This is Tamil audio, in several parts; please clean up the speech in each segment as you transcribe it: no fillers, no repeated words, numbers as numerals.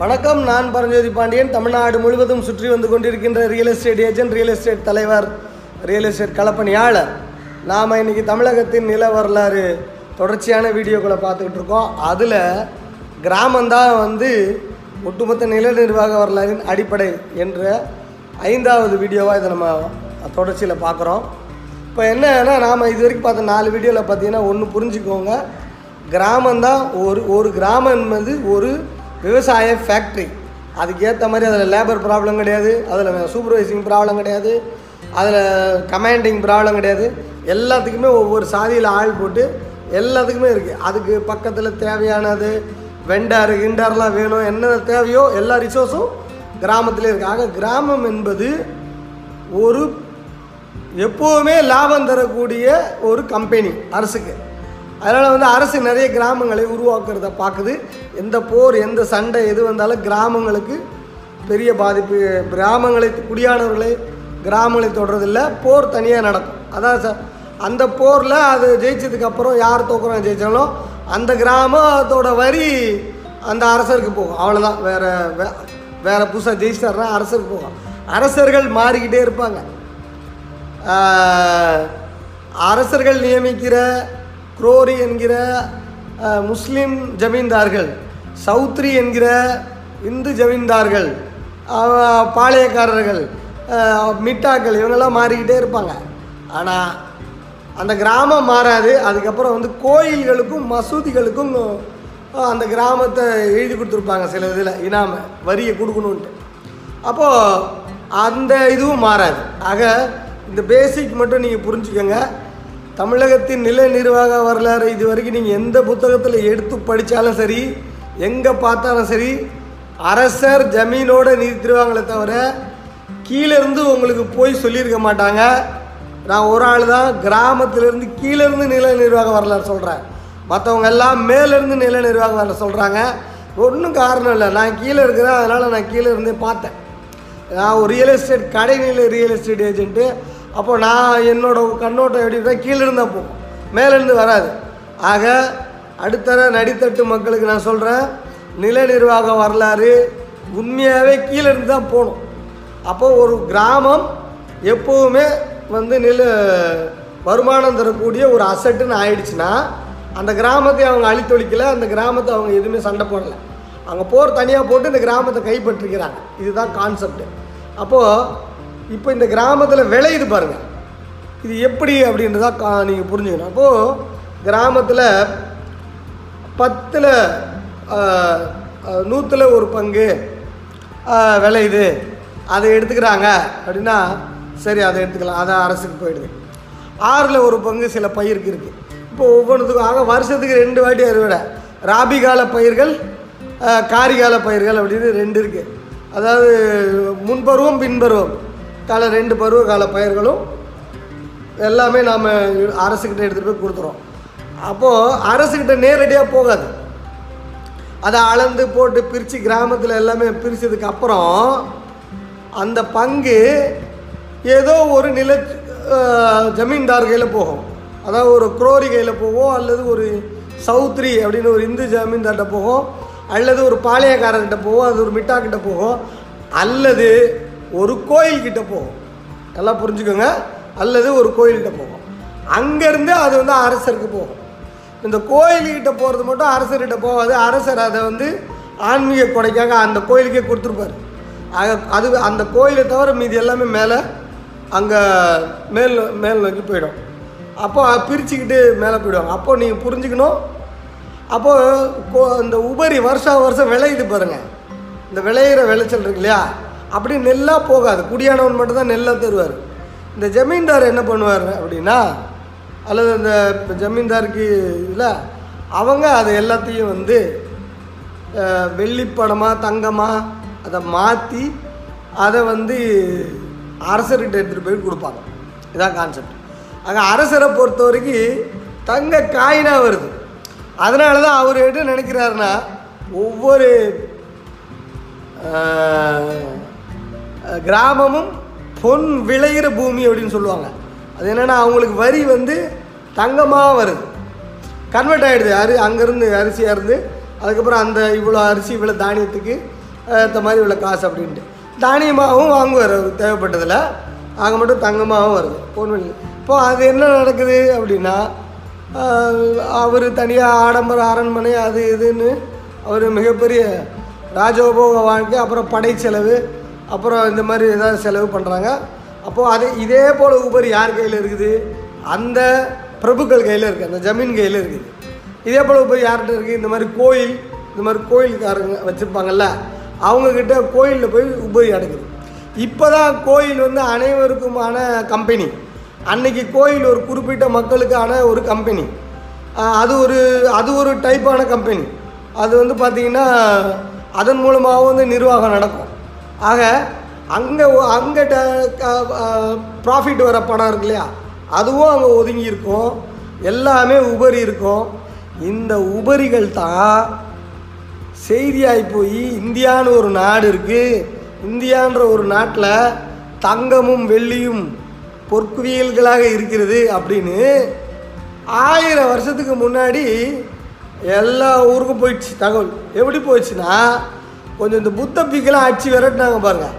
வணக்கம், நான் பரஞ்சோதி பாண்டியன். தமிழ்நாடு முழுவதும் சுற்றி வந்து கொண்டிருக்கின்ற real estate agent, real estate தலைவர், ரியல் எஸ்டேட் கலப்பணியாளர். நாம் இன்றைக்கி தமிழகத்தின் நில வரலாறு தொடர்ச்சியான வீடியோக்களை பார்த்துக்கிட்டு இருக்கோம். அதில் கிராமந்தான் வந்து ஒட்டுமொத்த நில நிர்வாக வரலாறின் அடிப்படை என்ற 5வது வீடியோவாக இதை நம்ம தொடர்ச்சியில் பார்க்குறோம். இப்போ என்னன்னா, நாம் இது வரைக்கும் பார்த்த 4 வீடியோவில் பார்த்திங்கன்னா, ஒன்று புரிஞ்சுக்கோங்க, கிராமந்தான் ஒரு கிராமம் என்பது ஒரு விவசாய ஃபேக்ட்ரி. அதுக்கேற்ற மாதிரி அதில் லேபர் ப்ராப்ளம் கிடையாது, அதில் சூப்பர்வைசிங் ப்ராப்ளம் கிடையாது, அதில் கமாண்டிங் ப்ராப்ளம் கிடையாது. எல்லாத்துக்குமே ஒவ்வொரு சாதியில் ஆள் போட்டு எல்லாத்துக்குமே இருக்குது. அதுக்கு பக்கத்தில் தேவையானது வெண்டார் கிண்டார்லாம் வேணும், என்ன தேவையோ எல்லா ரிசோர்ஸும் கிராமத்திலே இருக்குது. ஆக கிராமம் என்பது ஒரு எப்போவுமே லாபம் தரக்கூடிய ஒரு கம்பெனி அரசுக்கு. அதனால் வந்து அரசு நிறைய கிராமங்களை உருவாக்குறத பார்க்குது. எந்த போர் எந்த சண்டை எது வந்தாலும் கிராமங்களுக்கு பெரிய பாதிப்பு. கிராமங்களை குடியானவர்களை கிராமங்களை தொடர்றதில்லை, போர் தனியாக நடக்கும். அதான் சார், அந்த போரில் அது ஜெயிச்சதுக்கப்புறம் யார் தோக்குறோம் ஜெயித்தாலும் அந்த கிராமத்தோட வரி அந்த அரசருக்கு போகும், அவ்வளோதான். வேறு புதுசாக ஜெயிச்சார்னா அரசருக்கு போகும். அரசர்கள் மாறிக்கிட்டே இருப்பாங்க. அரசர்கள் நியமிக்கிற குரோரி என்கிற முஸ்லீம் ஜமீன்தார்கள், சௌத்ரி என்கிற இந்து ஜமீன்தார்கள், பாளையக்காரர்கள், மிட்டாக்கள், இவங்கெல்லாம் மாறிக்கிட்டே இருப்பாங்க. ஆனால் அந்த கிராமம் மாறாது. அதுக்கப்புறம் வந்து கோயில்களுக்கும் மசூதிகளுக்கும் அந்த கிராமத்தை எழுதி கொடுத்துருப்பாங்க சில இதில், இனாம வரியை கொடுக்கணுன்ட்டு. அப்போது அந்த இதுவும் மாறாது. ஆக இந்த பேசிக் மட்டும் நீங்கள் புரிஞ்சுக்கோங்க. தமிழகத்தின் நில நிர்வாக வரலாறு இது வரைக்கும் நீங்கள் எந்த புத்தகத்தில் எடுத்து படித்தாலும் சரி, எங்கே பார்த்தாலும் சரி, அரசர் ஜமீனோடு நிறுத்திடுவாங்களே தவிர கீழேருந்து உங்களுக்கு போய் சொல்லியிருக்க மாட்டாங்க. நான் ஒரு ஆள் தான் கிராமத்திலேருந்து கீழேருந்து நில நிர்வாக வரலாறு சொல்கிறேன், மற்றவங்க எல்லாம் மேலேருந்து நில நிர்வாக வரலாறு சொல்கிறாங்க. ஒன்றும் காரணம் இல்லை, நான் கீழே இருக்கிறேன், அதனால் நான் கீழேருந்தே பார்த்தேன். நான் ஒரு ரியல் எஸ்டேட் கடைநிலை ரியல் எஸ்டேட் ஏஜென்ட்டு. அப்போது நான் என்னோடய கண்ணோட்டம் எப்படின்னா கீழேருந்தால் போகும், மேலேருந்து வராது. ஆக அடுத்தர நடித்தட்டு மக்களுக்கு நான் சொல்கிறேன், நில நிர்வாக வரலாறு உண்மையாகவே கீழேருந்து தான் போகணும். அப்போது ஒரு கிராமம் எப்போவுமே வந்து நில வருமானம் தரக்கூடிய ஒரு அசட்டுன்னு ஆயிடுச்சுன்னா அந்த கிராமத்தை அவங்க அழித்தொழிக்கலை, அந்த கிராமத்தை அவங்க எதுவுமே சண்டை போடலை, அங்கே போர் தனியாக போட்டு இந்த கிராமத்தை கைப்பற்றிருக்கிறாங்க. இதுதான் கான்செப்ட். அப்போது இப்போ இந்த கிராமத்தில் விளையுது பாருங்கள், இது எப்படி அப்படின்றதா நீங்கள் புரிஞ்சுக்கணும். அப்போது கிராமத்தில் 1/100 விளையுது, அதை எடுத்துக்கிறாங்க அப்படின்னா சரி, அதை எடுத்துக்கலாம், அதை அரசுக்கு போயிடுது. 1/6 சில பயிருக்கு இருக்குது. இப்போ ஒவ்வொன்றுத்துக்கும் ஆக வருஷத்துக்கு 2 வாட்டி அறுவடை, ராபிகால பயிர்கள், காரிகால பயிர்கள் அப்படின்னு 2 இருக்குது. அதாவது முன்பருவம் பின்பருவம் கால 2 பருவ கால பயிர்களும் எல்லாமே நாம் அரசுக்கிட்ட எடுத்துகிட்டு போய் கொடுத்துறோம். அப்போது அரசுக்கிட்ட நேரடியாக போகாது, அதை அளந்து போட்டு பிரித்து கிராமத்தில் எல்லாமே பிரித்ததுக்கப்புறம் அந்த பங்கு ஏதோ ஒரு நில ஜமீன்தார் கையில் போகும், அதாவது ஒரு குரோரி கையில் போகும், அல்லது ஒரு சௌத்ரி அப்படின்னு ஒரு இந்து ஜமீன்தார்கிட்ட போகும், அல்லது ஒரு பாளையக்காரர்கிட்ட போகும், அது ஒரு மிட்டாக்கிட்ட போகும், அல்லது ஒரு கோயில்கிட்ட போகும். எல்லாம் புரிஞ்சுக்கோங்க, அல்லது ஒரு கோயில்கிட்ட போகும். அங்கேருந்து அது வந்து அரசருக்கு போகும். இந்த கோயில்கிட்ட போகிறது மட்டும் அரசர்கிட்ட போகாது, அரசர் அதை வந்து ஆன்மீக கொடைக்காக அந்த கோயிலுக்கே கொடுத்துருப்பார். அது அந்த கோயிலை தவிர மீது எல்லாமே மேலே அங்கே மேல் நோக்கி போயிடும். அப்போ பிரிச்சுக்கிட்டு மேலே போயிடுவாங்க. அப்போது நீங்கள் புரிஞ்சுக்கணும். அப்போது இந்த உபரி வருஷம் விளையுது பாருங்கள், இந்த விளையிற விளைச்சல் இருக்கு இல்லையா, அப்படி நெல்லாக போகாது, குடியானவன் மட்டும்தான் நெல்லாக தருவார். இந்த ஜமீன்தார் என்ன பண்ணுவார் அப்படின்னா, அல்லது அந்த ஜமீன்தாருக்கு இல்லை, அவங்க அது எல்லாத்தையும் வந்து வெள்ளிப்பணமாக தங்கமாக அதை மாற்றி அதை வந்து அரசர்கிட்ட எடுத்துகிட்டு போய் கொடுப்பாங்க. இதான் கான்செப்ட். ஆக அரசரை பொறுத்த வரைக்கும் தங்க காயினாக வருது. அதனால தான் அவர் என்ன நினைக்கிறாருன்னா, ஒவ்வொரு கிராமமும் பொன் விளையிற பூமி அப்படின்னு சொல்லுவாங்க. அது என்னென்னா, அவங்களுக்கு வரி வந்து தங்கமாக வருது, கன்வெர்ட் ஆகிடுது. அங்கேருந்து அரிசியாக இருந்து அதுக்கப்புறம் அந்த இவ்வளோ அரிசி இவ்வளோ தானியத்துக்கு இந்த மாதிரி உள்ள காசு அப்படின்ட்டு தானியமாகவும் வாங்குவார் அவருக்கு தேவைப்பட்டதில். ஆக மட்டும் தங்கமாகவும் வருது ஃபோன் பண்ணி. இப்போது அது என்ன நடக்குது அப்படின்னா, அவர் தனியாக ஆடம்பர அரண்மனை அது இதுன்னு அவர் மிகப்பெரிய ராஜோபோக வாழ்க்கை, அப்புறம் படை செலவு, அப்புறம் இந்த மாதிரி ஏதாவது செலவு பண்ணுறாங்க. அப்போது அது இதே போல் ஊபர் யார் கையில் இருக்குது? அந்த பிரபுக்கள் கையில் இருக்குது, அந்த ஜமீன் கையில் இருக்குது. இதே போல் ஊபர் யார்கிட்ட இருக்குது? இந்த மாதிரி கோயில், இந்த மாதிரி கோயிலுக்காரங்க வச்சுருப்பாங்கள்ல, அவங்கக்கிட்ட கோயிலில் போய் உபரி அடைக்குது. இப்போ தான் கோயில் வந்து அனைவருக்குமான கம்பெனி. அன்றைக்கி கோயில் ஒரு குறிப்பிட்ட மக்களுக்கான ஒரு கம்பெனி, அது ஒரு டைப்பான கம்பெனி. அது வந்து பார்த்திங்கன்னா அதன் மூலமாக வந்து நிர்வாகம் நடக்கும். ஆக அங்கே ப்ராஃபிட் வர பணம் இருக்கு இல்லையா, அதுவும் அங்கே ஒதுங்கி இருக்கும், எல்லாமே உபரி இருக்கும். இந்த உபரிகள் தான் செய்தியாகி போய் இந்தியான்னு ஒரு நாடு இருக்குது, இந்தியான்ற ஒரு நாட்டில் தங்கமும் வெள்ளியும் பொற்குவியல்களாக இருக்கிறது அப்படின்னு 1000 வருஷத்துக்கு முன்னாடி எல்லா ஊருக்கும் போயிடுச்சு தகவல். எப்படி போயிடுச்சுன்னா, கொஞ்சம் இந்த புத்த பிக்கெல்லாம் அடிச்சு விரட்டினாங்க பாருங்கள்.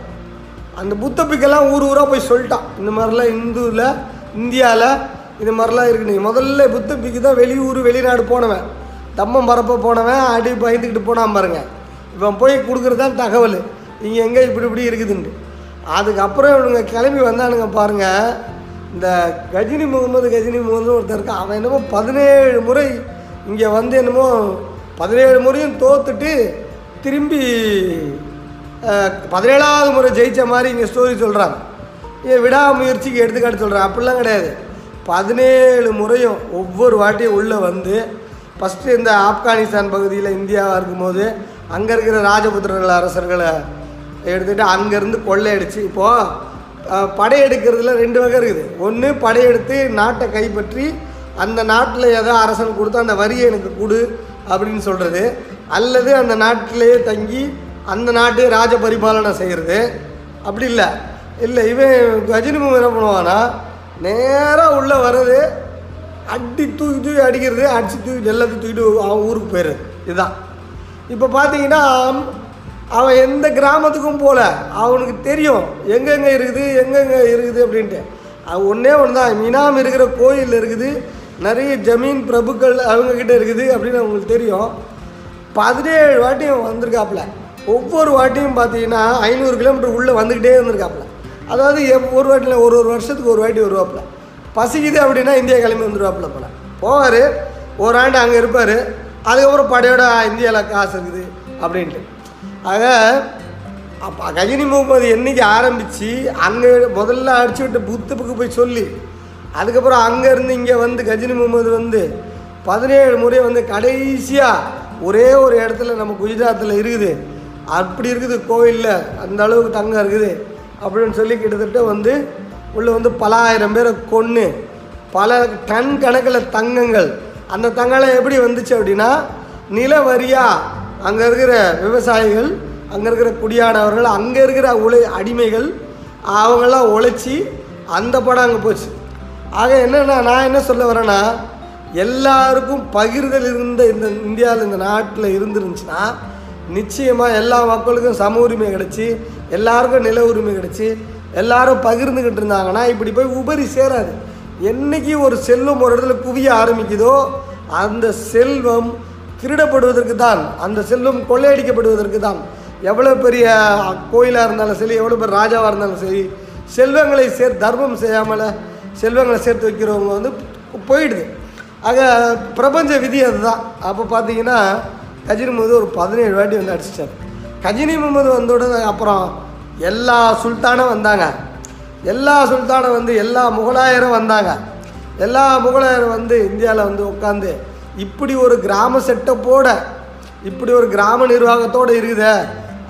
அந்த புத்த பிக்கெல்லாம் ஊர் ஊராக போய் சொல்லிட்டான், இந்த மாதிரிலாம் இந்துவில் இந்தியாவில் இது மாதிரிலாம் இருக்குன்னு. முதல்ல புத்த பிக்கு தான் வெளியூர் வெளிநாடு போனவன், தம்மம் பரப்ப போனவன் அடி பயந்துக்கிட்டு போனான் பாருங்கள். இவன் போய் கொடுக்குறது தான் தகவல், இங்கே எங்கே இப்படி இப்படி இருக்குதுன்ட்டு. அதுக்கப்புறம் இவனுங்க கிளம்பி வந்தானுங்க பாருங்கள். இந்த கஜினி முகமது ஒருத்தருக்கு அவன் என்னமோ 17 முறை இங்கே வந்து என்னமோ 17 முறையும் தோத்துட்டு திரும்பி 17ஆவது முறை ஜெயித்த மாதிரி இங்கே ஸ்டோரி சொல்கிறாங்க. இங்கே விடாமுயற்சிக்கு எடுத்துக்காட்டு சொல்கிறான். அப்படிலாம் கிடையாது, 17 முறையும் ஒவ்வொரு வாட்டியும் உள்ளே வந்து ஃபஸ்ட்டு இந்த ஆப்கானிஸ்தான் பகுதியில் இந்தியாவாக இருக்கும்போது அங்கே இருக்கிற ராஜபுத்திரர்கள் அரசர்களை எடுத்துகிட்டு அங்கேருந்து கொள்ளையடிச்சு. இப்போது படையெடுக்கிறதுல 2 வகை இருக்குது. ஒன்று படையெடுத்து நாட்டை கைப்பற்றி அந்த நாட்டில் ஏதோ அரசன் கொடுத்தா அந்த வரியை எனக்கு கொடு அப்படின்னு சொல்கிறது, அல்லது அந்த நாட்டிலேயே தங்கி அந்த நாட்டையே ராஜ பரிபாலனை செய்கிறது. அப்படி இல்லை இவன் கஜினிமுகம் என்ன பண்ணுவான்னா, நேராக உள்ளே வர்றது, அடி தூக்கி அடிக்கிறது, அடித்து தூக்கி எல்லாத்தையும் தூக்கிட்டு அவன் ஊருக்கு போயிடுறது. இதுதான் இப்போ பார்த்தீங்கன்னா அவன் எந்த கிராமத்துக்கும் போகல, அவனுக்கு தெரியும் எங்கெங்கே இருக்குது அப்படின்ட்டு. அவன் ஒன்றே ஒன்று தான், மீனாம் இருக்கிற கோயிலில் இருக்குது, நிறைய ஜமீன் பிரபுக்கள் அவங்கக்கிட்ட இருக்குது அப்படின்னு அவங்களுக்கு தெரியும். 17 வாட்டியும் வந்திருக்காப்புல. ஒவ்வொரு வாட்டியும் பார்த்தீங்கன்னா 500 கிலோமீட்டர் உள்ளே வந்துக்கிட்டே இருந்திருக்காப்புல. அதாவது ஒரு வாட்டியில் ஒரு வருஷத்துக்கு ஒரு வாட்டி வருவாப்புல. பசிக்குது அப்படின்னா இந்தியா கிளம்பி வந்துடுவாப்புல போல. போவார், ஓராண்டு அங்கே இருப்பார், அதுக்கப்புறம் படையோட இந்தியாவில் காசு இருக்குது அப்படின்ட்டு. ஆக கஜினி முகமது என்றைக்கு ஆரம்பித்து அங்கே முதல்ல அடிச்சு விட்டு புத்தப்புக்கு போய் சொல்லி, அதுக்கப்புறம் அங்கேருந்து இங்கே வந்து கஜினி முகமது வந்து 17 முறை வந்து கடைசியாக ஒரே ஒரு இடத்துல நம்ம குஜராத்தில் இருக்குது, அப்படி இருக்குது கோயிலில் அந்த அளவுக்கு தங்கம் இருக்குது அப்படின்னு சொல்லி கிட்டத்தட்ட வந்து உள்ளே வந்து பல ஆயிரம் பேரை கொன்று பல டன் கணக்கில் தங்கங்கள். அந்த தங்கலாம் எப்படி வந்துச்சு அப்படின்னா, நில வரியாக அங்கே இருக்கிற விவசாயிகள், அங்கே இருக்கிற குடியானவர்கள், அங்கே இருக்கிற அடிமைகள் அவங்களாம் உழைச்சி அந்த படம் அங்கே போச்சு. ஆக நான் என்ன சொல்ல வரேன்னா, எல்லாருக்கும் பகிர்தல் இருந்த இந்த இந்தியாவில் இந்த நாட்டில் இருந்துருந்துச்சுன்னா நிச்சயமாக எல்லா மக்களுக்கும் சம உரிமை கிடச்சி, எல்லாருக்கும் நில உரிமை கிடச்சி, எல்லாரும் பகிர்ந்துக்கிட்டு இருந்தாங்கன்னா இப்படி போய் உபரி சேராது. என்றைக்கு ஒரு செல்வம் ஒரு இடத்துல குவிய ஆரம்பிக்குதோ அந்த செல்வம் திருடப்படுவதற்கு தான், அந்த செல்வம் கொள்ளையடிக்கப்படுவதற்கு தான். எவ்வளோ பெரிய கோயிலாக இருந்தாலும் சரி, எவ்வளோ பெரிய ராஜாவாக இருந்தாலும் சரி, செல்வங்களை தர்மம் செய்யாமல் செல்வங்களை சேர்த்து வைக்கிறவங்க வந்து போயிடுது. ஆக பிரபஞ்ச விதி அதுதான். அப்போ பார்த்தீங்கன்னா கஜினி முகமது ஒரு 17 வாட்டி வந்து அடிச்சிட்டார். கஜினி முகமது வந்தோடனே அப்புறம் எல்லா சுல்தானும் வந்தாங்க, எல்லா முகலாயரும் வந்தாங்க, வந்து இந்தியாவில் வந்து உட்காந்து இப்படி ஒரு கிராம செட்டப்போட, இப்படி ஒரு கிராம நிர்வாகத்தோடு இருக்குதே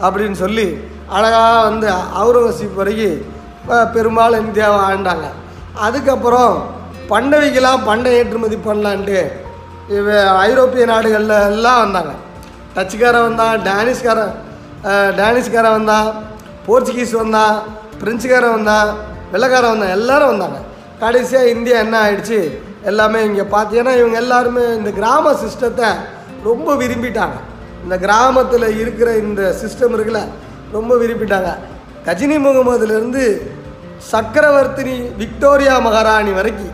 அப்படின்னு சொல்லி அழகாக வந்து அவுரங்கசீப் வரைக்கும் பெரும்பாலும் இந்தியாவை ஆண்டாங்க. அதுக்கப்புறம் பண்டை ஏற்றுமதி பண்ணலான்ட்டு ஐரோப்பிய நாடுகளில் எல்லாம் வந்தாங்க. டச்சுக்காரன் வந்தான், டேனிஷ்காரன் வந்தான், போர்ச்சுகீஸ் வந்தான், பிரெஞ்சுக்காரன் வந்தான், வெள்ளைக்காரன் வந்தான், எல்லோரும் வந்தாங்க. கடைசியாக இந்தியா என்ன ஆகிடுச்சு, எல்லாமே இங்கே பார்த்தீங்கன்னா இவங்க எல்லாருமே இந்த கிராம சிஸ்டத்தை ரொம்ப விரும்பிட்டாங்க. இந்த கிராமத்தில் இருக்கிற இந்த சிஸ்டம் இருக்குல்ல ரொம்ப விரும்பிட்டாங்க. கஜினி முகமதுலேருந்து சக்கரவர்த்தினி விக்டோரியா மகாராணி வரைக்கும்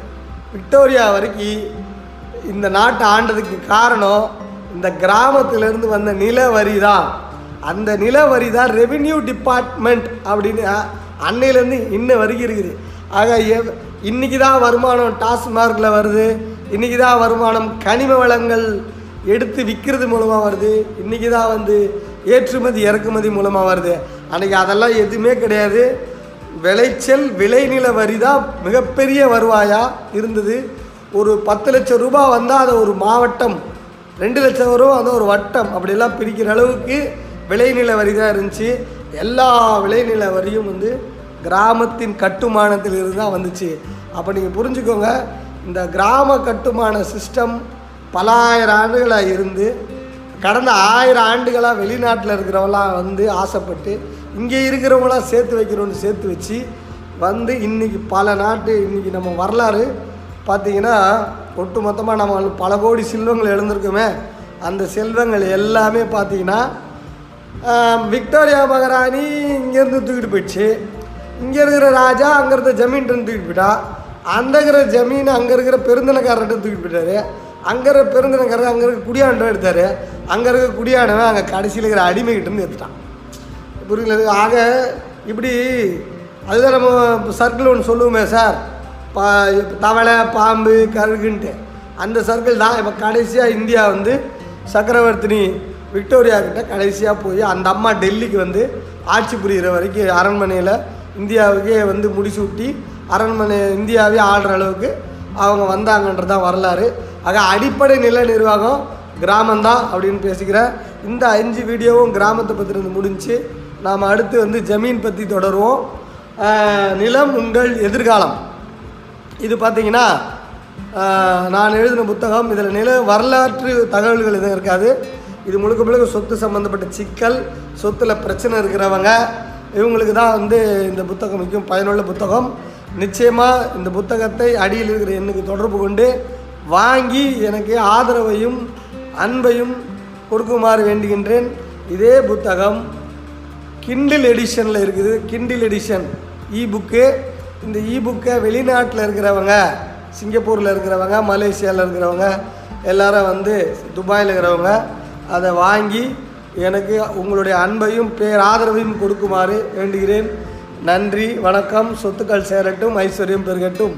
இந்த நாட்டை ஆண்டதுக்கு காரணம் இந்த கிராமத்திலேருந்து வந்த நிலவரி தான். அந்த நிலவரி தான் ரெவின்யூ டிபார்ட்மெண்ட் அப்படின்னு அன்னையிலேருந்து இன்ன வரைக்கும் இருக்குது. ஆக இன்றைக்கி தான் வருமானம் டாஸ்மார்க்கில் வருது, இன்றைக்கி தான் வருமானம் கனிம வளங்கள் எடுத்து விற்கிறது மூலமாக வருது, இன்றைக்கி தான் வந்து ஏற்றுமதி இறக்குமதி மூலமாக வருது. அன்றைக்கி அதெல்லாம் எதுவுமே கிடையாது. விளைச்சல் விளைநில வரி தான் மிகப்பெரிய வருவாயாக இருந்தது. ஒரு 10 லட்சம் ரூபா வந்தால் அதை ஒரு மாவட்டம், 2 லட்சம் ரூபா வந்தால் ஒரு வட்டம், அப்படிலாம் பிரிக்கிற அளவுக்கு விளைநில வரி தான் இருந்துச்சு. எல்லா விளைநில வரியும் வந்து கிராமத்தின் கட்டுமானத்தில் இருந்து தான் வந்துச்சு. அப்போ நீங்கள் புரிஞ்சுக்கோங்க, இந்த கிராம கட்டுமான சிஸ்டம் பல ஆயிரம் ஆண்டுகளாக இருந்து கடந்த 1000 ஆண்டுகளாக வெளிநாட்டில் இருக்கிறவங்களாம் வந்து ஆசைப்பட்டு இங்கே இருக்கிறவங்களாம் சேர்த்து வைக்கிறோன்னு சேர்த்து வச்சு வந்து இன்றைக்கி பல நாட்டு இன்றைக்கி நம்ம வரலாறு பார்த்திங்கன்னா ஒட்டு மொத்தமாக நம்ம பல கோடி செல்வங்கள் எழுந்திருக்குமே. அந்த செல்வங்கள் எல்லாமே பார்த்திங்கன்னா விக்டோரியா மகாராணி இங்கேருந்து தூக்கிட்டு போயிடுச்சு, இங்கே இருக்கிற ராஜா அங்கே இருக்கிற ஜமீன்ட்டு தூக்கிட்டு போயிட்டா, அந்த இருக்கிற ஜமீன் அங்கே இருக்கிற பெருந்தனக்காரர்கிட்ட தூக்கிட்டு போயிட்டாரு, அங்கே இருக்கிற பெருந்தனக்காரர் அங்கே இருக்கிற குடியாண்ட எடுத்தார், அங்கே இருக்கிற குடியானவன் அங்கே கடைசியில் இருக்கிற அடிமைகிட்டேருந்து எடுத்துட்டான். புரியுங்களது? ஆக இப்படி அதுதான் நம்ம சர்க்கிள் ஒன்று சொல்லுவோமே சார், தவளை பாம்பு கருகுன்ட்டு, அந்த சர்க்கிள் தான். இப்போ கடைசியாக இந்தியா வந்து சக்கரவர்த்தினி விக்டோரியாக்கிட்ட கடைசியாக போய் அந்த அம்மா டெல்லிக்கு வந்து ஆட்சி புரிகிற வரைக்கும் அரண்மனையில் இந்தியாவுக்கே வந்து முடிசூட்டி அரண்மனை இந்தியாவே ஆடுற அளவுக்கு அவங்க வந்தாங்கன்றதான் வரலாறு. ஆக அடிப்படை நில நிர்வாகம் கிராமந்தான் அப்படின்னு பேசிக்கிறேன். இந்த 5 வீடியோவும் கிராமத்தை பற்றி இருந்து முடிஞ்சு நாம் அடுத்து வந்து ஜமீன் பற்றி தொடருவோம். நிலம் உங்கள் எதிர்காலம், இது பார்த்திங்கன்னா நான் எழுதின புத்தகம். இதில் நில வரலாற்று தகவல்கள் எதுவும் இருக்காது. இது முழுக்க முழுக்க சொத்து சம்மந்தப்பட்ட சிக்கல், சொத்தில் பிரச்சனை இருக்கிறவங்க இவங்களுக்கு தான் வந்து இந்த புத்தகம் மிகவும் பயனுள்ள புத்தகம். நிச்சயமாக இந்த புத்தகத்தை அடியில் இருக்கிற எண்ணுக்கு தொடர்பு கொண்டு வாங்கி எனக்கு ஆதரவையும் அன்பையும் கொடுக்குமாறு வேண்டுகின்றேன். இதே புத்தகம் கிண்டில் எடிஷனில் இருக்குது. Kindle edition ebook. இந்த இபுக்கை வெளிநாட்டில் இருக்கிறவங்க, சிங்கப்பூரில் இருக்கிறவங்க, மலேசியாவில் இருக்கிறவங்க, எல்லாரும் வந்து துபாயில் இருக்கிறவங்க அதை வாங்கி எனக்கு உங்களுடைய அன்பையும் பேராதரவையும் கொடுக்குமாறு வேண்டுகிறேன். நன்றி, வணக்கம். சொத்துக்கள் சேரட்டும், ஐஸ்வர்யம் பெருகட்டும்.